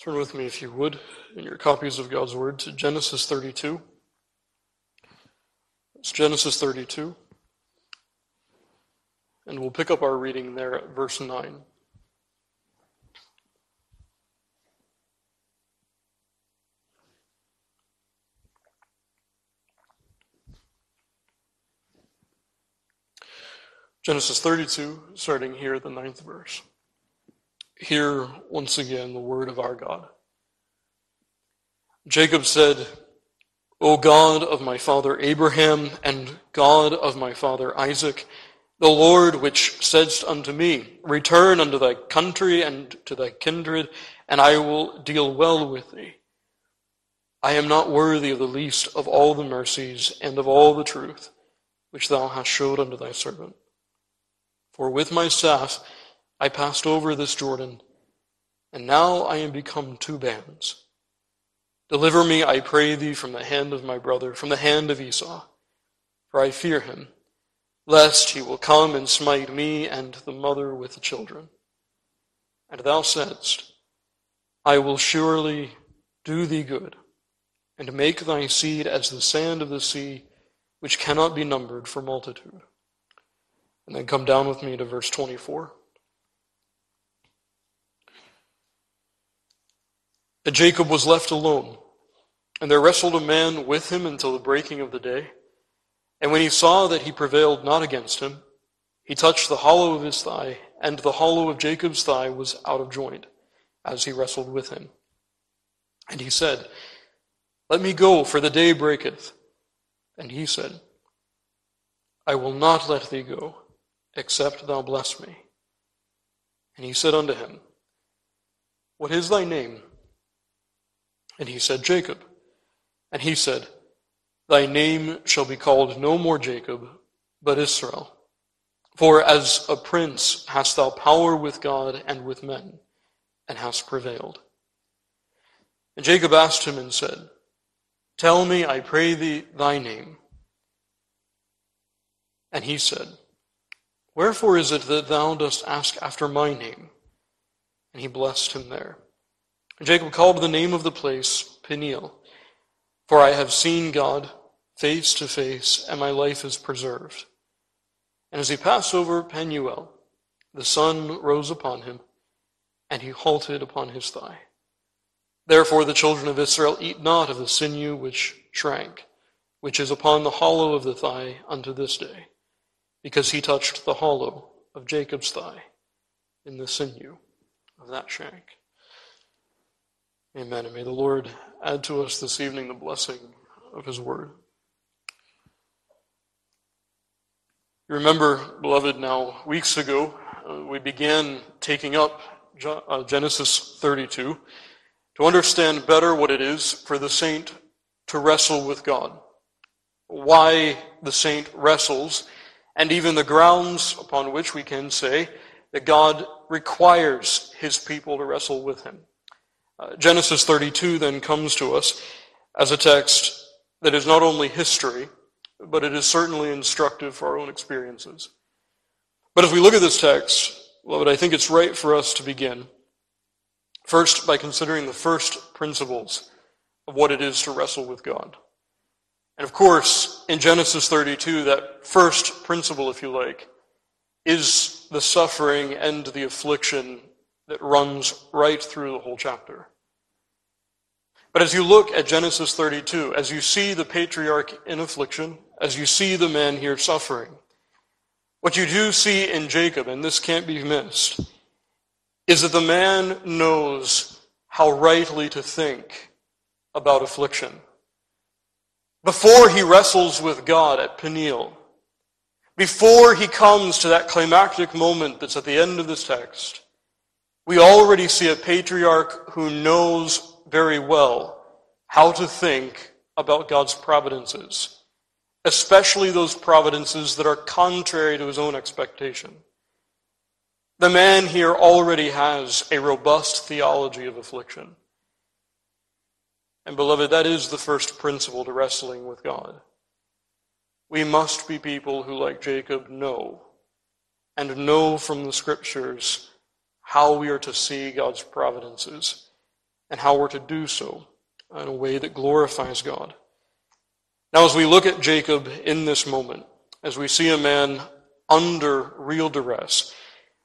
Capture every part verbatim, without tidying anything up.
Turn with me, if you would, in your copies of God's Word to Genesis thirty-two. It's Genesis thirty-two. And we'll pick up our reading there at verse nine. Genesis thirty-two, starting here at the ninth verse. Hear once again the word of our God. Jacob said, O God of my father Abraham, and God of my father Isaac, the Lord which saidst unto me, Return unto thy country and to thy kindred, and I will deal well with thee. I am not worthy of the least of all the mercies and of all the truth which thou hast showed unto thy servant. For with my staff I passed over this Jordan, and now I am become two bands. Deliver me, I pray thee, from the hand of my brother, from the hand of Esau, for I fear him, lest he will come and smite me and the mother with the children. And thou saidst, I will surely do thee good, and make thy seed as the sand of the sea, which cannot be numbered for multitude. And then come down with me to verse twenty-four. And Jacob was left alone, and there wrestled a man with him until the breaking of the day. And when he saw that he prevailed not against him, he touched the hollow of his thigh, and the hollow of Jacob's thigh was out of joint, as he wrestled with him. And he said, Let me go, for the day breaketh. And he said, I will not let thee go, except thou bless me. And he said unto him, What is thy name? And he said, Jacob. And he said, Thy name shall be called no more Jacob, but Israel. For as a prince hast thou power with God and with men, and hast prevailed. And Jacob asked him and said, Tell me, I pray thee, thy name. And he said, Wherefore is it that thou dost ask after my name? And he blessed him there. And Jacob called the name of the place Peniel, for I have seen God face to face, and my life is preserved. And as he passed over Penuel, the sun rose upon him, and he halted upon his thigh. Therefore the children of Israel eat not of the sinew which shrank, which is upon the hollow of the thigh unto this day, because he touched the hollow of Jacob's thigh in the sinew of that shank. Amen. And may the Lord add to us this evening the blessing of his word. You remember, beloved, now weeks ago, uh, we began taking up Genesis thirty-two to understand better what it is for the saint to wrestle with God, why the saint wrestles, and even the grounds upon which we can say that God requires his people to wrestle with him. Uh, Genesis thirty-two then comes to us as a text that is not only history, but it is certainly instructive for our own experiences. But as we look at this text, beloved, I think it's right for us to begin first by considering the first principles of what it is to wrestle with God. And of course, in Genesis thirty-two, that first principle, if you like, is the suffering and the affliction that runs right through the whole chapter. But as you look at Genesis thirty-two, as you see the patriarch in affliction, as you see the man here suffering, what you do see in Jacob, and this can't be missed, is that the man knows how rightly to think about affliction. Before he wrestles with God at Peniel, before he comes to that climactic moment that's at the end of this text, we already see a patriarch who knows very well how to think about God's providences, especially those providences that are contrary to his own expectation. The man here already has a robust theology of affliction. And beloved, that is the first principle to wrestling with God. We must be people who, like Jacob, know, and know from the scriptures, how we are to see God's providences, and how we're to do so in a way that glorifies God. Now, as we look at Jacob in this moment, as we see a man under real duress,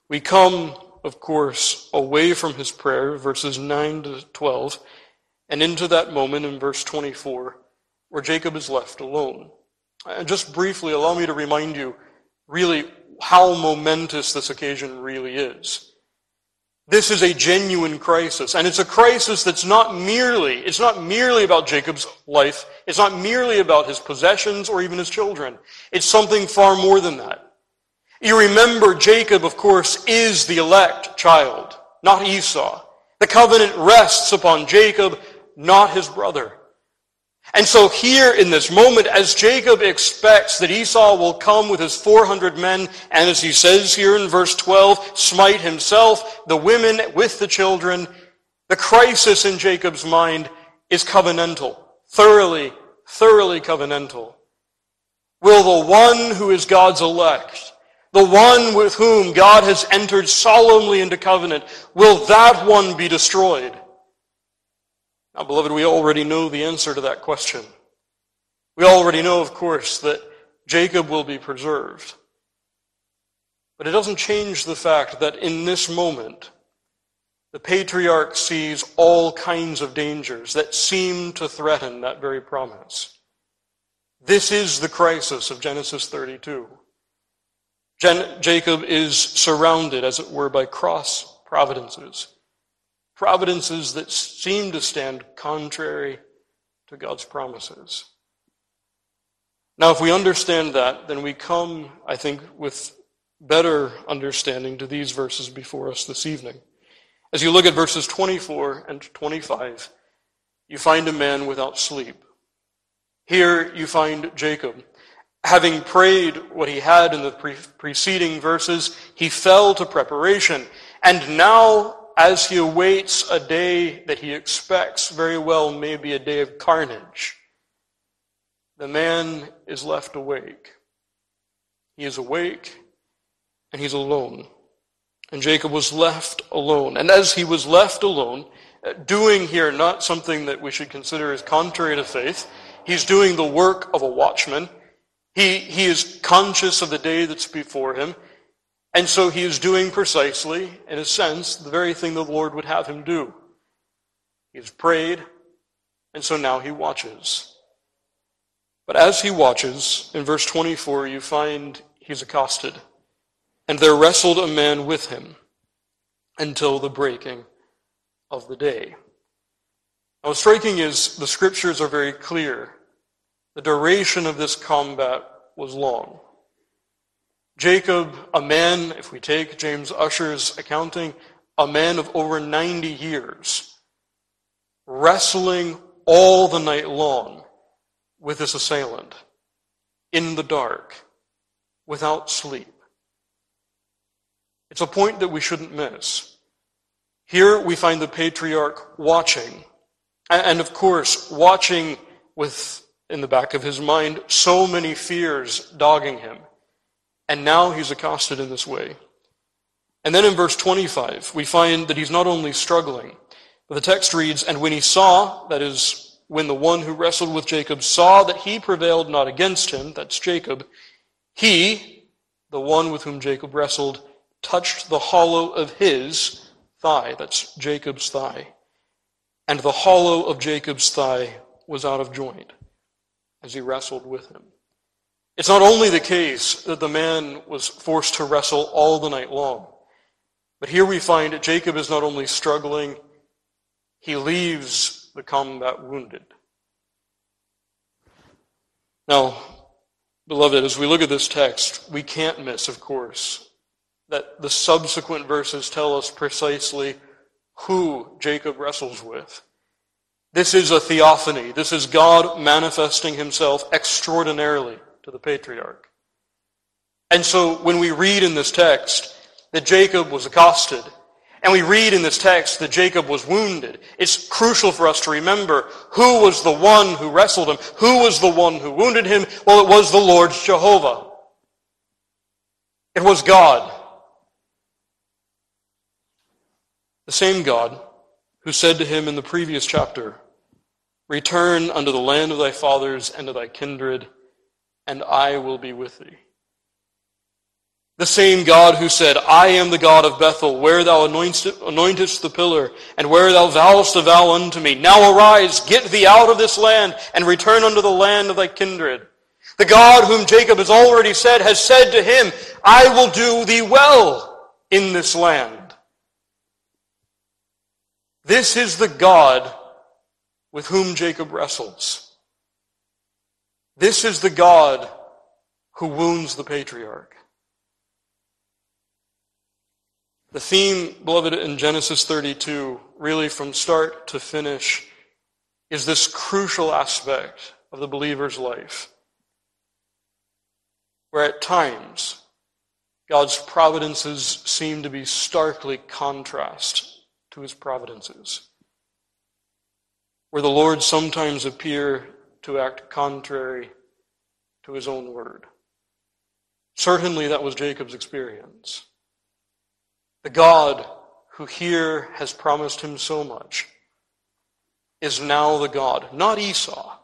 we come, of course, away from his prayer, verses nine to twelve, and into that moment in verse twenty-four, where Jacob is left alone. And just briefly, allow me to remind you, really, how momentous this occasion really is. This is a genuine crisis, and it's a crisis that's not merely, it's not merely about Jacob's life, it's not merely about his possessions or even his children. It's something far more than that. You remember Jacob, of course, is the elect child, not Esau. The covenant rests upon Jacob, not his brother. And so here in this moment, as Jacob expects that Esau will come with his four hundred men, and as he says here in verse twelve, smite himself, the women with the children, the crisis in Jacob's mind is covenantal, thoroughly, thoroughly covenantal. Will the one who is God's elect, the one with whom God has entered solemnly into covenant, will that one be destroyed? Now, beloved, we already know the answer to that question. We already know, of course, that Jacob will be preserved. But it doesn't change the fact that in this moment, the patriarch sees all kinds of dangers that seem to threaten that very promise. This is the crisis of Genesis thirty-two. Jan- Jacob is surrounded, as it were, by cross providences. Providences that seem to stand contrary to God's promises. Now, if we understand that, then we come, I think, with better understanding to these verses before us this evening. As you look at verses twenty-four and twenty-five, you find a man without sleep. Here you find Jacob. Having prayed what he had in the pre- preceding verses, he fell to preparation, and now, as he awaits a day that he expects very well may be a day of carnage, the man is left awake. He is awake, and he's alone. And Jacob was left alone. And as he was left alone, doing here not something that we should consider as contrary to faith, he's doing the work of a watchman. He, he is conscious of the day that's before him. And so he is doing precisely, in a sense, the very thing the Lord would have him do. He has prayed, and so now he watches. But as he watches, in verse twenty-four, you find he's accosted. And there wrestled a man with him until the breaking of the day. Now, what's striking is the scriptures are very clear. The duration of this combat was long. Jacob, a man, if we take James Ussher's accounting, a man of over ninety years, wrestling all the night long with his assailant, in the dark, without sleep. It's a point that we shouldn't miss. Here we find the patriarch watching, and of course, watching with, in the back of his mind, so many fears dogging him. And now he's accosted in this way. And then in verse twenty-five, we find that he's not only struggling, but the text reads, and when he saw, that is, when the one who wrestled with Jacob saw that he prevailed not against him, that's Jacob, he, the one with whom Jacob wrestled, touched the hollow of his thigh, that's Jacob's thigh. And the hollow of Jacob's thigh was out of joint as he wrestled with him. It's not only the case that the man was forced to wrestle all the night long, but here we find that Jacob is not only struggling, he leaves the combat wounded. Now, beloved, as we look at this text, we can't miss, of course, that the subsequent verses tell us precisely who Jacob wrestles with. This is a theophany. This is God manifesting himself extraordinarily to the patriarch. And so when we read in this text that Jacob was accosted, and we read in this text that Jacob was wounded, it's crucial for us to remember who was the one who wrestled him, who was the one who wounded him. Well, it was the Lord Jehovah. It was God. The same God who said to him in the previous chapter, "Return unto the land of thy fathers and to thy kindred, and I will be with thee." The same God who said, "I am the God of Bethel, where thou anointest the pillar, and where thou vowest a vow unto me. Now arise, get thee out of this land, and return unto the land of thy kindred." The God whom Jacob has already said has said to him, "I will do thee well in this land." This is the God with whom Jacob wrestles. This is the God who wounds the patriarch. The theme, beloved, in Genesis thirty-two, really from start to finish, is this crucial aspect of the believer's life, where at times God's providences seem to be starkly contrast to his providences, where the Lord sometimes appear to act contrary to his own word. Certainly that was Jacob's experience. The God who here has promised him so much is now the God, not Esau,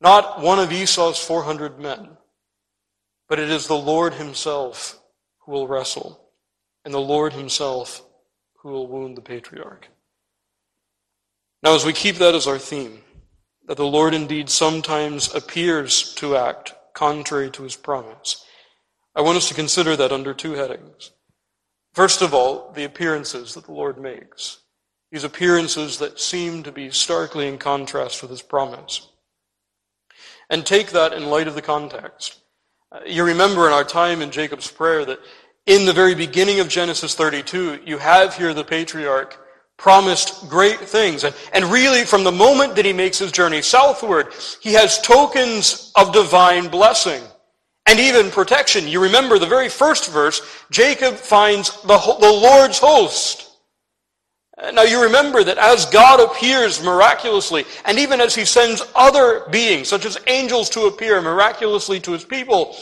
not one of Esau's four hundred men, but it is the Lord himself who will wrestle, and the Lord himself who will wound the patriarch. Now, as we keep that as our theme, that the Lord indeed sometimes appears to act contrary to his promise, I want us to consider that under two headings. First of all, the appearances that the Lord makes, these appearances that seem to be starkly in contrast with his promise. And take that in light of the context. You remember in our time in Jacob's prayer that in the very beginning of Genesis thirty-two, you have here the patriarch promised great things. And, and really, from the moment that he makes his journey southward, he has tokens of divine blessing and even protection. You remember the very first verse, Jacob finds the, the Lord's host. Now you remember that as God appears miraculously, and even as he sends other beings, such as angels, to appear miraculously to his people,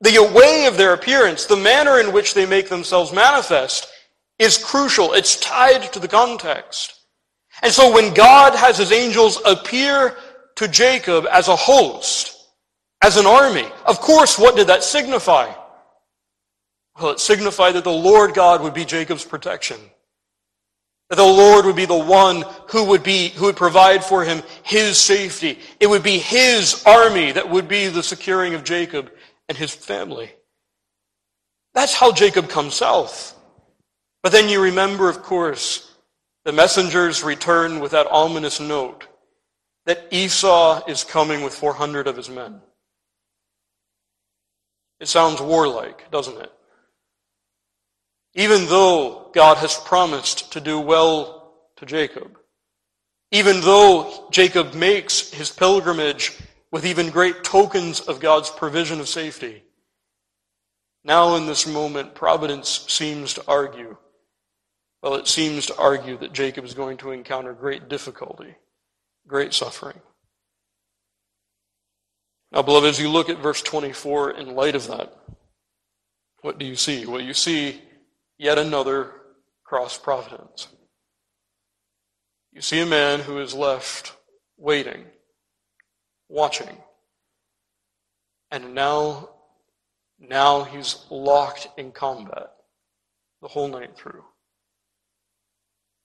the way of their appearance, the manner in which they make themselves manifest, is crucial. It's tied to the context. And so when God has his angels appear to Jacob as a host, as an army, of course, what did that signify? Well, it signified that the Lord God would be Jacob's protection, that the Lord would be the one who would be, who would provide for him his safety. It would be his army that would be the securing of Jacob and his family. That's how Jacob comes south. But then you remember, of course, the messengers return with that ominous note that Esau is coming with four hundred of his men. It sounds warlike, doesn't it? Even though God has promised to do well to Jacob, even though Jacob makes his pilgrimage with even great tokens of God's provision of safety, now in this moment, providence seems to argue, well, it seems to argue that Jacob is going to encounter great difficulty, great suffering. Now, beloved, as you look at verse twenty-four in light of that, what do you see? Well, you see yet another cross-providence. You see a man who is left waiting, watching, and now, now he's locked in combat the whole night through.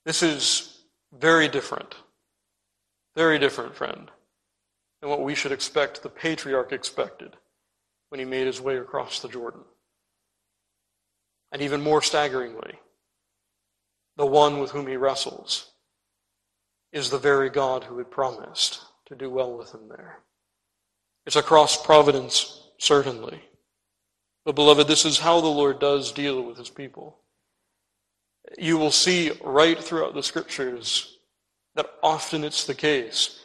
This is very different, very different, friend, than what we should expect the patriarch expected when he made his way across the Jordan. And even more staggeringly, the one with whom he wrestles is the very God who had promised to do well with him there. It's a cross-providence, certainly. But, beloved, this is how the Lord does deal with his people. You will see right throughout the Scriptures that often it's the case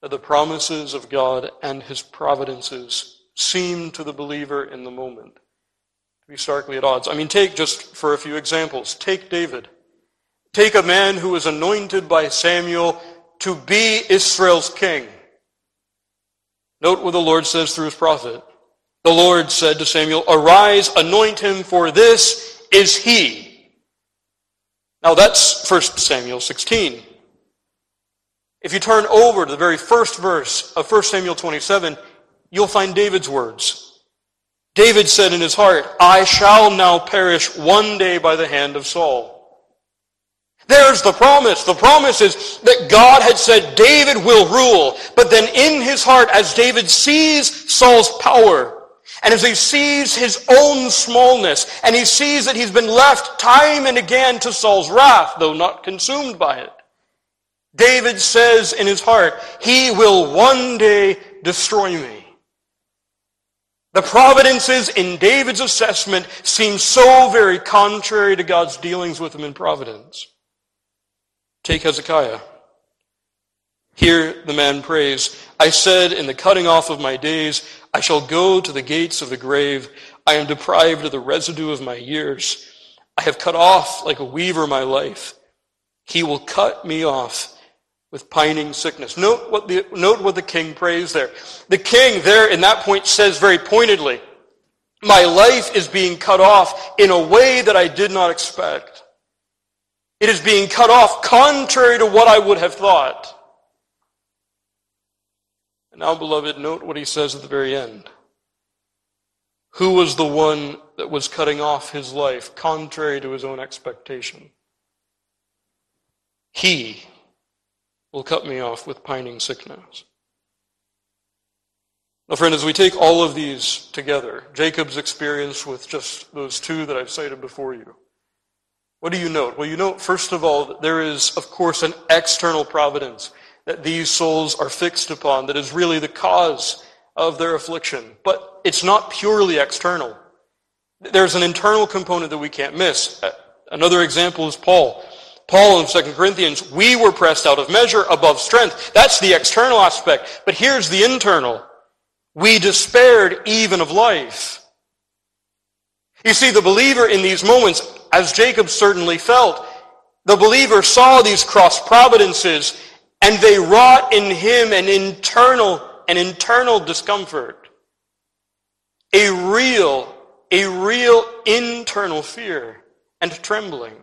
that the promises of God and his providences seem to the believer in the moment to be starkly at odds. I mean, take just for a few examples. Take David. Take a man who was anointed by Samuel to be Israel's king. Note what the Lord says through his prophet. The Lord said to Samuel, "Arise, anoint him, for this is he." Now that's First Samuel sixteen. If you turn over to the very first verse of First Samuel twenty-seven, you'll find David's words. David said in his heart, I shall now perish one day by the hand of Saul. There's the promise. The promise is that God had said David will rule. But then in his heart, as David sees Saul's power, and as he sees his own smallness, and he sees that he's been left time and again to Saul's wrath, though not consumed by it, David says in his heart, he will one day destroy me. The providences in David's assessment seem so very contrary to God's dealings with him in providence. Take Hezekiah. Here the man prays, I said in the cutting off of my days, I shall go to the gates of the grave. I am deprived of the residue of my years. I have cut off like a weaver my life. He will cut me off with pining sickness. Note what the, note what the king prays there. The king there in that point says very pointedly, my life is being cut off in a way that I did not expect. It is being cut off contrary to what I would have thought. And now, beloved, note what he says at the very end. Who was the one that was cutting off his life contrary to his own expectation? He will cut me off with pining sickness. Now, friend, as we take all of these together, Jacob's experience with just those two that I've cited before you, what do you note? Well, you note, first of all, that there is, of course, an external providence that these souls are fixed upon that is really the cause of their affliction. But it's not purely external. There's an internal component that we can't miss. Another example is Paul. Paul in Second Corinthians, we were pressed out of measure above strength. That's the external aspect. But here's the internal. We despaired even of life. You see, the believer in these moments, as Jacob certainly felt, the believer saw these cross providences and they wrought in him an internal, an internal discomfort. A real, a real internal fear and trembling.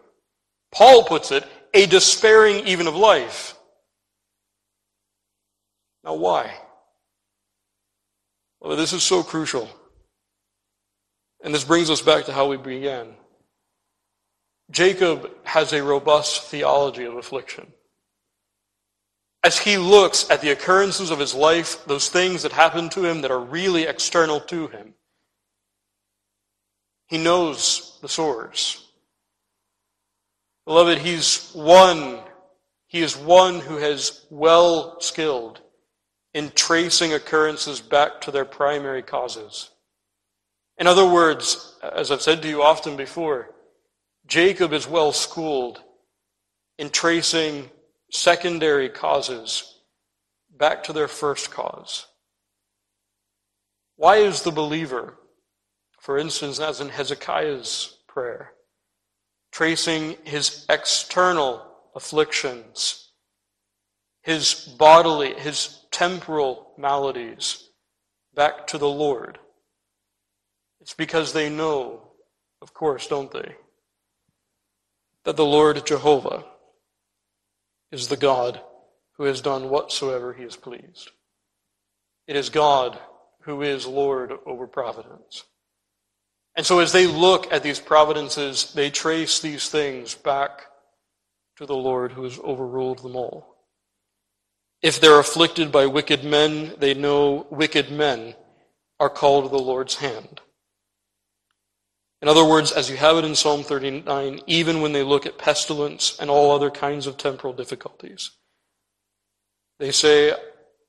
Paul puts it, a despairing even of life. Now why? Well, this is so crucial. And this brings us back to how we began. Jacob has a robust theology of affliction. As he looks at the occurrences of his life, those things that happen to him that are really external to him, he knows the source. Beloved, he's one, he is one who has well skilled in tracing occurrences back to their primary causes. In other words, as I've said to you often before, Jacob is well schooled in tracing secondary causes back to their first cause. Why is the believer, for instance, as in Hezekiah's prayer, tracing his external afflictions, his bodily, his temporal maladies back to the Lord? It's because they know, of course, don't they, that the Lord Jehovah is the God who has done whatsoever he is pleased. It is God who is Lord over providence. And so as they look at these providences, they trace these things back to the Lord who has overruled them all. If they're afflicted by wicked men, they know wicked men are called to the Lord's hand. In other words, as you have it in Psalm thirty-nine, even when they look at pestilence and all other kinds of temporal difficulties, they say,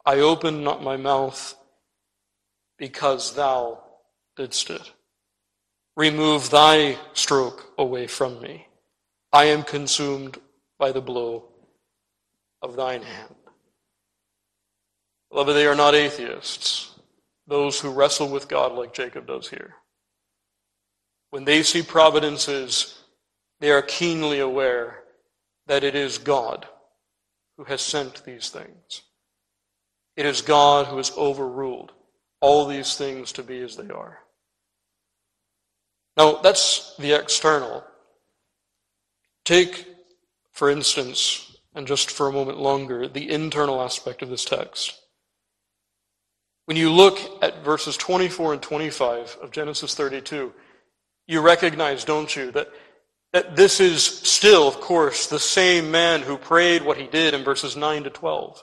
I opened not my mouth because thou didst it. Remove thy stroke away from me. I am consumed by the blow of thine hand. Beloved, they are not atheists, those who wrestle with God like Jacob does here. When they see providences, they are keenly aware that it is God who has sent these things. It is God who has overruled all these things to be as they are. Now, that's the external. Take For instance, and just for a moment longer, the internal aspect of this text. When you look at verses twenty-four and twenty-five of Genesis thirty-two, you recognize, don't you, that, that this is still, of course, the same man who prayed what he did in verses nine to twelve.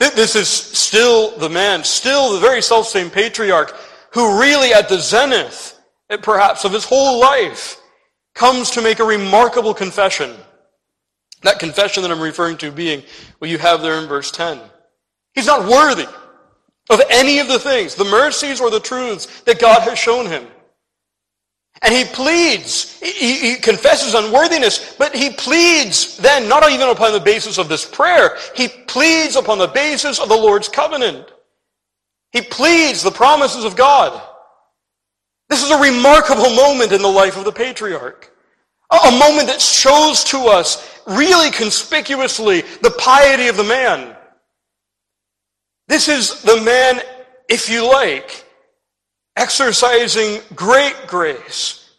That this is still the man, still the very selfsame patriarch, who really at the zenith, perhaps, of his whole life, comes to make a remarkable confession. That confession that I'm referring to being what you have there in verse ten. He's not worthy of any of the things, the mercies or the truths that God has shown him. And he pleads, he, he confesses unworthiness, but he pleads then, not even upon the basis of this prayer, he pleads upon the basis of the Lord's covenant. He pleads the promises of God. This is a remarkable moment in the life of the patriarch. A moment that shows to us really conspicuously the piety of the man. This is the man, if you like, exercising great grace,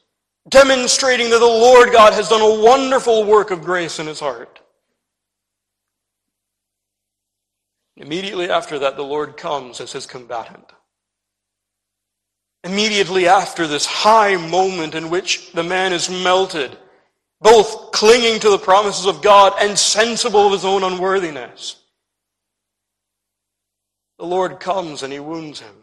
demonstrating that the Lord God has done a wonderful work of grace in his heart. Immediately after that, the Lord comes as his combatant. Immediately after this high moment in which the man is melted, both clinging to the promises of God and sensible of his own unworthiness, the Lord comes and he wounds him.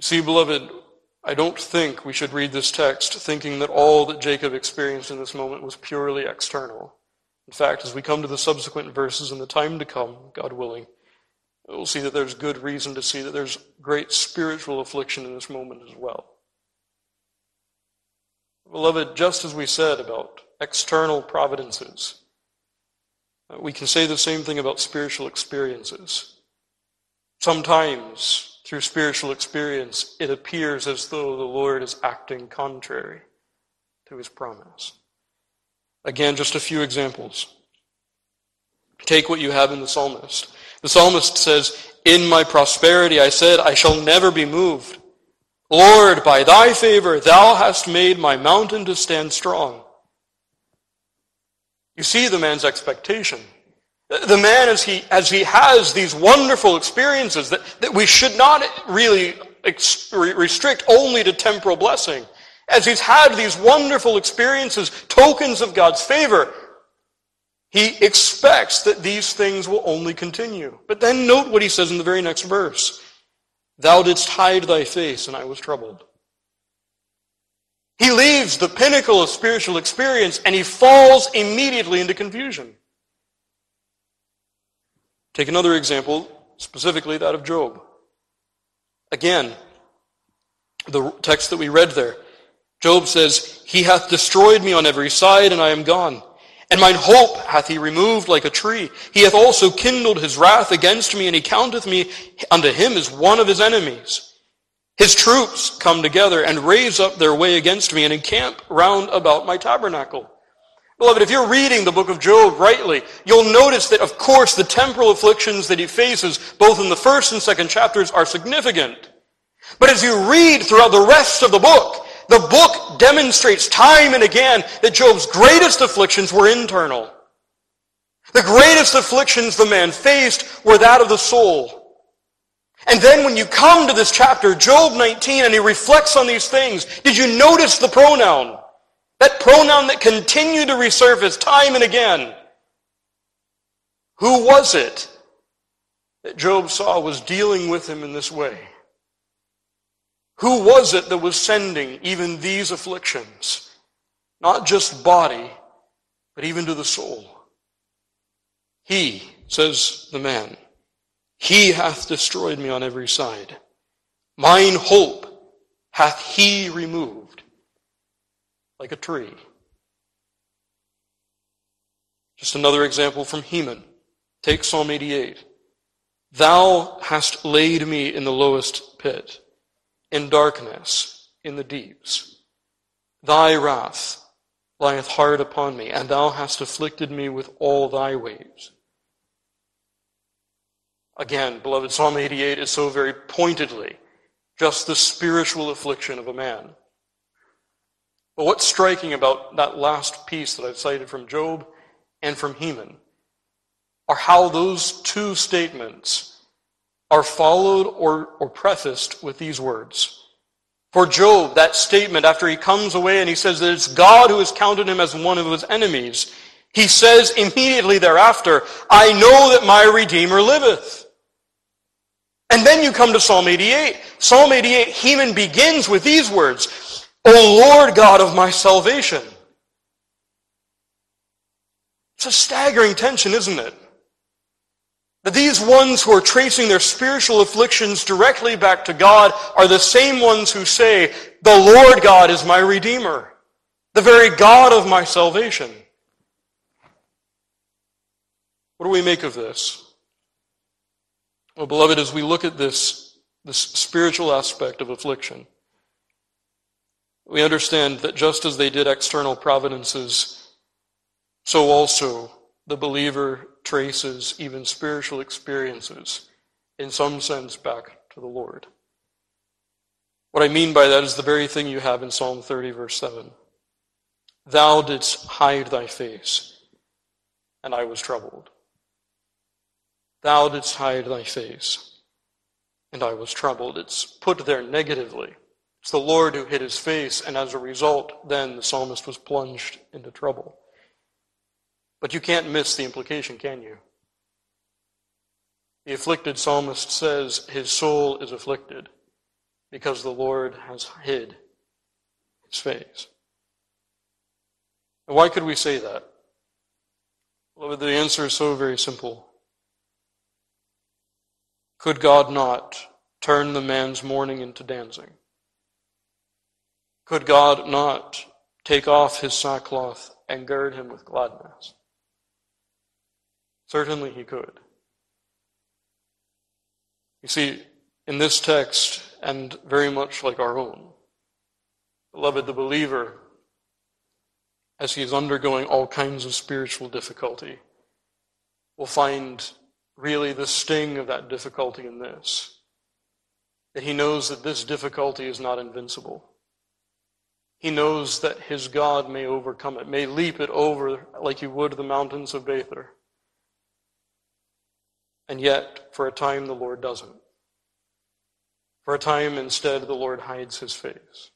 See, beloved, I don't think we should read this text thinking that all that Jacob experienced in this moment was purely external. In fact, as we come to the subsequent verses in the time to come, God willing, we'll see that there's good reason to see that there's great spiritual affliction in this moment as well. Beloved, just as we said about external providences, we can say the same thing about spiritual experiences. Sometimes, through spiritual experience, it appears as though the Lord is acting contrary to his promise. Again, just a few examples. Take what you have in the psalmist. The psalmist says, "In my prosperity I said, I shall never be moved. Lord, by thy favor thou hast made my mountain to stand strong." You see the man's expectation. The man, as he, as he has these wonderful experiences that, that we should not really ex- restrict only to temporal blessing, as he's had these wonderful experiences, tokens of God's favor, he expects that these things will only continue. But then note what he says in the very next verse. "Thou didst hide thy face, and I was troubled." He leaves the pinnacle of spiritual experience, and he falls immediately into confusion. Take another example, specifically that of Job. Again, the text that we read there. Job says, "He hath destroyed me on every side, and I am gone. And mine hope hath he removed like a tree. He hath also kindled his wrath against me, and he counteth me unto him as one of his enemies. His troops come together and raise up their way against me and encamp round about my tabernacle." Beloved, if you're reading the book of Job rightly, you'll notice that, of course, the temporal afflictions that he faces, both in the first and second chapters, are significant. But as you read throughout the rest of the book, the book demonstrates time and again that Job's greatest afflictions were internal. The greatest afflictions the man faced were that of the soul. And then when you come to this chapter, Job nineteen, and he reflects on these things, did you notice the pronoun? That pronoun that continued to resurface time and again. Who was it that Job saw was dealing with him in this way? Who was it that was sending even these afflictions? Not just body, but even to the soul. "He," says the man, "he hath destroyed me on every side. Mine hope hath he removed like a tree." Just another example from Heman. Take Psalm eighty-eight. "Thou hast laid me in the lowest pit, in darkness, in the deeps. Thy wrath lieth hard upon me, and thou hast afflicted me with all thy waves." Again, beloved, Psalm eighty-eight is so very pointedly just the spiritual affliction of a man. But what's striking about that last piece that I've cited from Job and from Heman are how those two statements are followed or, or prefaced with these words. For Job, that statement, after he comes away and he says that it's God who has counted him as one of his enemies, he says immediately thereafter, I know that my Redeemer liveth. And then you come to Psalm eighty-eight. Psalm eighty-eight, Heman begins with these words, O Lord God of my salvation. It's a staggering tension, isn't it? That these ones who are tracing their spiritual afflictions directly back to God are the same ones who say, the Lord God is my Redeemer, the very God of my salvation. What do we make of this? Well, beloved, as we look at this, this spiritual aspect of affliction, we understand that just as they did external providences, so also the believer traces even spiritual experiences, in some sense, back to the Lord. What I mean by that is the very thing you have in Psalm thirty, verse seven. Thou didst hide thy face, and I was troubled. Thou didst hide thy face, and I was troubled. It's put there negatively. It's the Lord who hid his face, and as a result, then the psalmist was plunged into trouble. But you can't miss the implication, can you? The afflicted psalmist says his soul is afflicted because the Lord has hid his face. And why could we say that? Well, the answer is so very simple. Could God not turn the man's mourning into dancing? Could God not take off his sackcloth and gird him with gladness? Certainly he could. You see, in this text, and very much like our own, beloved, the believer, as he is undergoing all kinds of spiritual difficulty, will find really the sting of that difficulty in this, that he knows that this difficulty is not invincible. He knows that his God may overcome it, may leap it over like he would the mountains of Bethel. And yet, for a time, the Lord doesn't. For a time, instead, the Lord hides his face.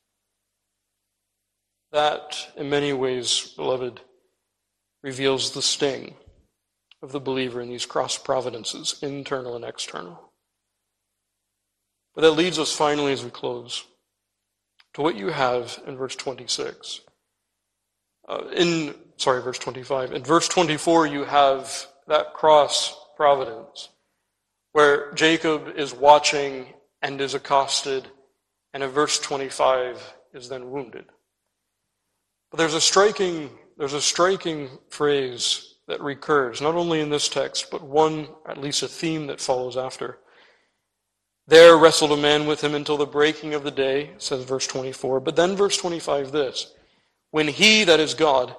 That, in many ways, beloved, reveals the sting of the believer in these cross providences, internal and external. But that leads us finally, as we close, to what you have in verse twenty-six. Uh, in sorry, verse twenty-five. In verse twenty-four, you have that cross providence where Jacob is watching and is accosted, and in verse twenty-five is then wounded. But there's a striking, there's a striking phrase that recurs, not only in this text, but one, at least a theme that follows after. There wrestled a man with him until the breaking of the day, says verse twenty-four. But then verse twenty-five, this, when he, that is God,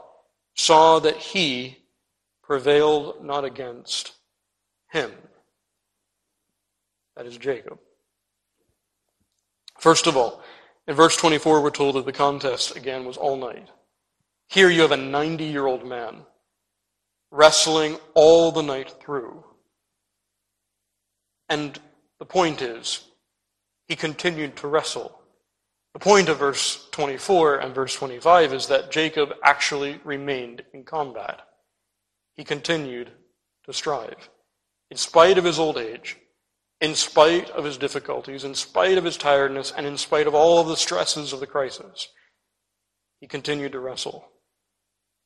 saw that he prevailed not against him. That is Jacob. First of all, in verse twenty-four, we're told that the contest, again, was all night. Here you have a ninety-year-old man wrestling all the night through. And the point is, he continued to wrestle. The point of verse twenty-four and verse twenty-five is that Jacob actually remained in combat. He continued to strive. In spite of his old age, in spite of his difficulties, in spite of his tiredness, and in spite of all of the stresses of the crisis, he continued to wrestle.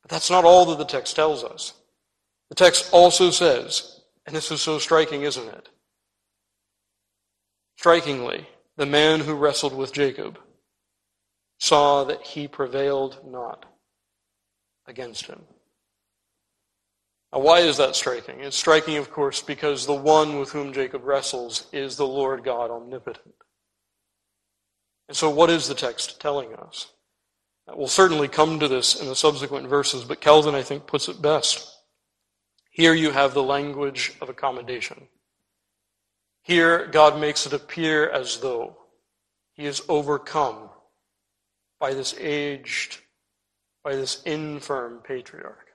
But that's not all that the text tells us. The text also says, and this is so striking, isn't it? Strikingly, the man who wrestled with Jacob saw that he prevailed not against him. Now, why is that striking? It's striking, of course, because the one with whom Jacob wrestles is the Lord God omnipotent. And so what is the text telling us? We'll certainly come to this in the subsequent verses, but Calvin, I think, puts it best. Here you have the language of accommodation. Here God makes it appear as though he is overcome by this aged, by this infirm patriarch.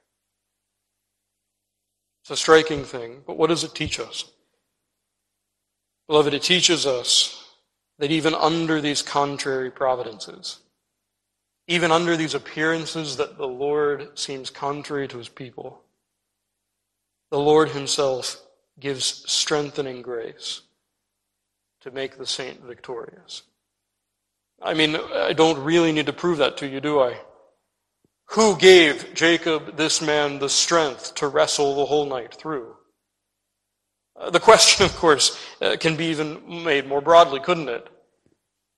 It's a striking thing, but what does it teach us? Beloved, it teaches us that even under these contrary providences, even under these appearances that the Lord seems contrary to his people, the Lord himself gives strengthening grace to make the saint victorious. I mean, I don't really need to prove that to you, do I? Who gave Jacob, this man, the strength to wrestle the whole night through? Uh, the question, of course, uh, can be even made more broadly, couldn't it?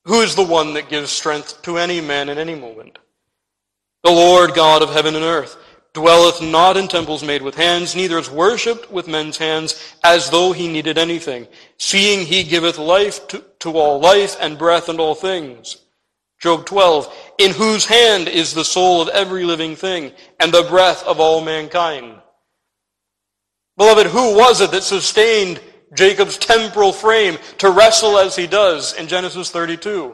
Who is the one that gives strength to any man in any moment? The Lord God of heaven and earth dwelleth not in temples made with hands, neither is worshipped with men's hands, as though he needed anything, seeing he giveth life to, to all life and breath and all things. Job twelve, in whose hand is the soul of every living thing and the breath of all mankind. Beloved, who was it that sustained Jacob's temporal frame to wrestle as he does in Genesis thirty-two?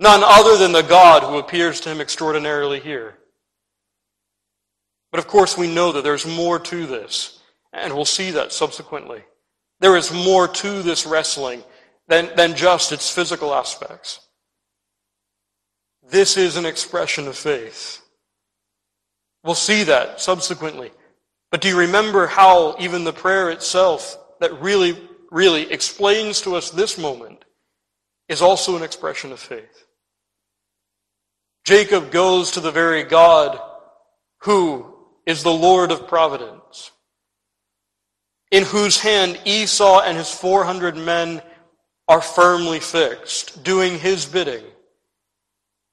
None other than the God who appears to him extraordinarily here. But of course we know that there's more to this, and we'll see that subsequently. There is more to this wrestling than, than just its physical aspects. This is an expression of faith. We'll see that subsequently. But do you remember how even the prayer itself that really, really explains to us this moment is also an expression of faith? Jacob goes to the very God who is the Lord of providence, in whose hand Esau and his four hundred men are firmly fixed, doing his bidding.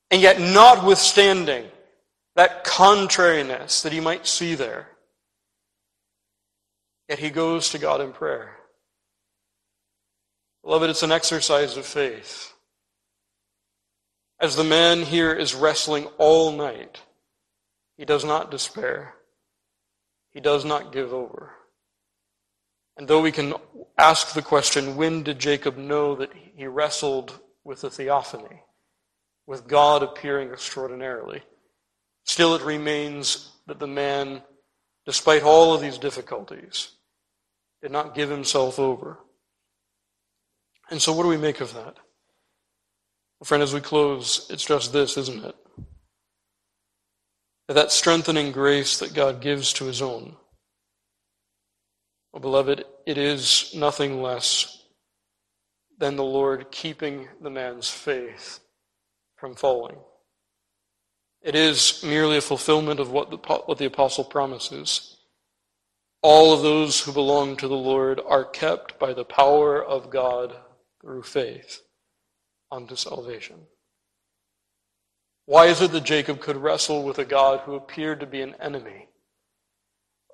And yet notwithstanding that contrariness that he might see there, yet he goes to God in prayer. Beloved, it's an exercise of faith. As the man here is wrestling all night, he does not despair. He does not give over. And though we can ask the question, when did Jacob know that he wrestled with the theophany, with God appearing extraordinarily, still it remains that the man, despite all of these difficulties, did not give himself over. And so what do we make of that? Well, friend, as we close, it's just this, isn't it? That strengthening grace that God gives to his own, well, beloved, it is nothing less than the Lord keeping the man's faith from falling. It is merely a fulfillment of what the, what the apostle promises. All of those who belong to the Lord are kept by the power of God through faith unto salvation. Why is it that Jacob could wrestle with a God who appeared to be an enemy?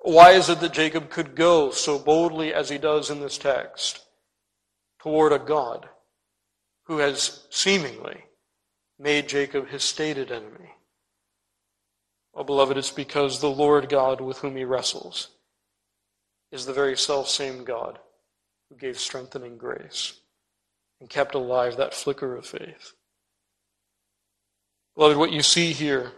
Why is it that Jacob could go so boldly as he does in this text toward a God who has seemingly made Jacob his stated enemy? Oh, beloved, it's because the Lord God with whom he wrestles is the very self-same God who gave strengthening grace and kept alive that flicker of faith. Beloved, what you see here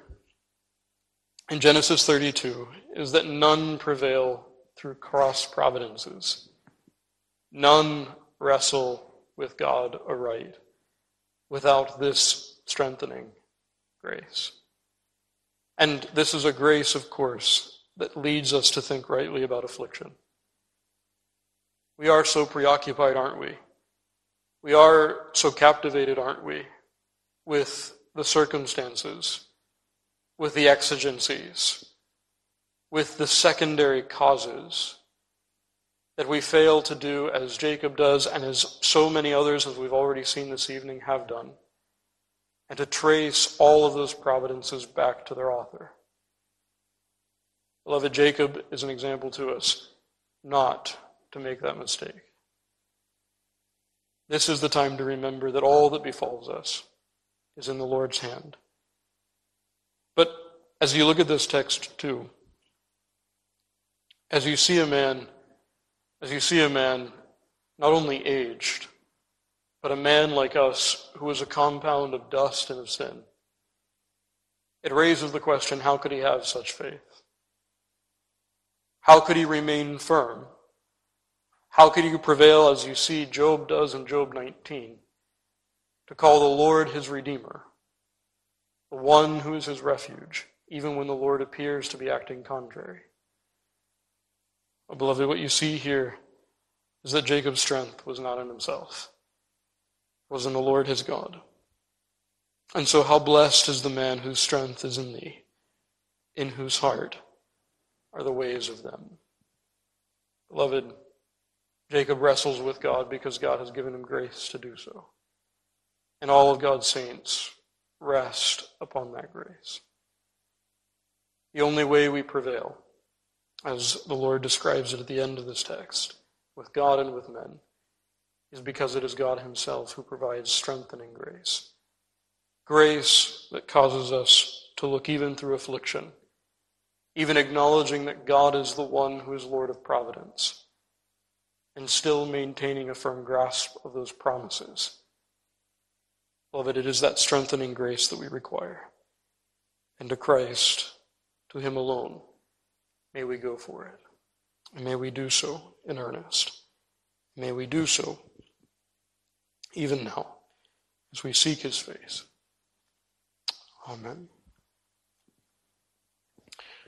in Genesis thirty-two is that none prevail through cross providences. None wrestle with God aright without this strengthening grace. And this is a grace, of course, that leads us to think rightly about affliction. We are so preoccupied, aren't we? We are so captivated, aren't we, with the circumstances, with the exigencies, with the secondary causes, that we fail to do as Jacob does and as so many others, as we've already seen this evening, have done, and to trace all of those providences back to their author. Beloved, Jacob is an example to us not to make that mistake. This is the time to remember that all that befalls us is in the Lord's hand. But as you look at this text too, as you see a man, as you see a man not only aged, but a man like us who is a compound of dust and of sin, It raises the question, how could he have such faith? How could he remain firm? How could he prevail, as you see Job does in Job nineteen, to call the Lord his Redeemer, the one who is his refuge, even when the Lord appears to be acting contrary? Oh, beloved, what you see here is that Jacob's strength was not in himself. It was in the Lord his God. And so how blessed is the man whose strength is in thee, in whose heart are the ways of them. Beloved, Jacob wrestles with God because God has given him grace to do so. And all of God's saints rest upon that grace. The only way we prevail, as the Lord describes it at the end of this text, with God and with men, is because it is God himself who provides strengthening grace. Grace that causes us to look even through affliction, even acknowledging that God is the one who is Lord of providence, and still maintaining a firm grasp of those promises. Beloved, it is that strengthening grace that we require. And to Christ, to him alone, may we go for it. And may we do so in earnest. May we do so even now as we seek his face. Amen.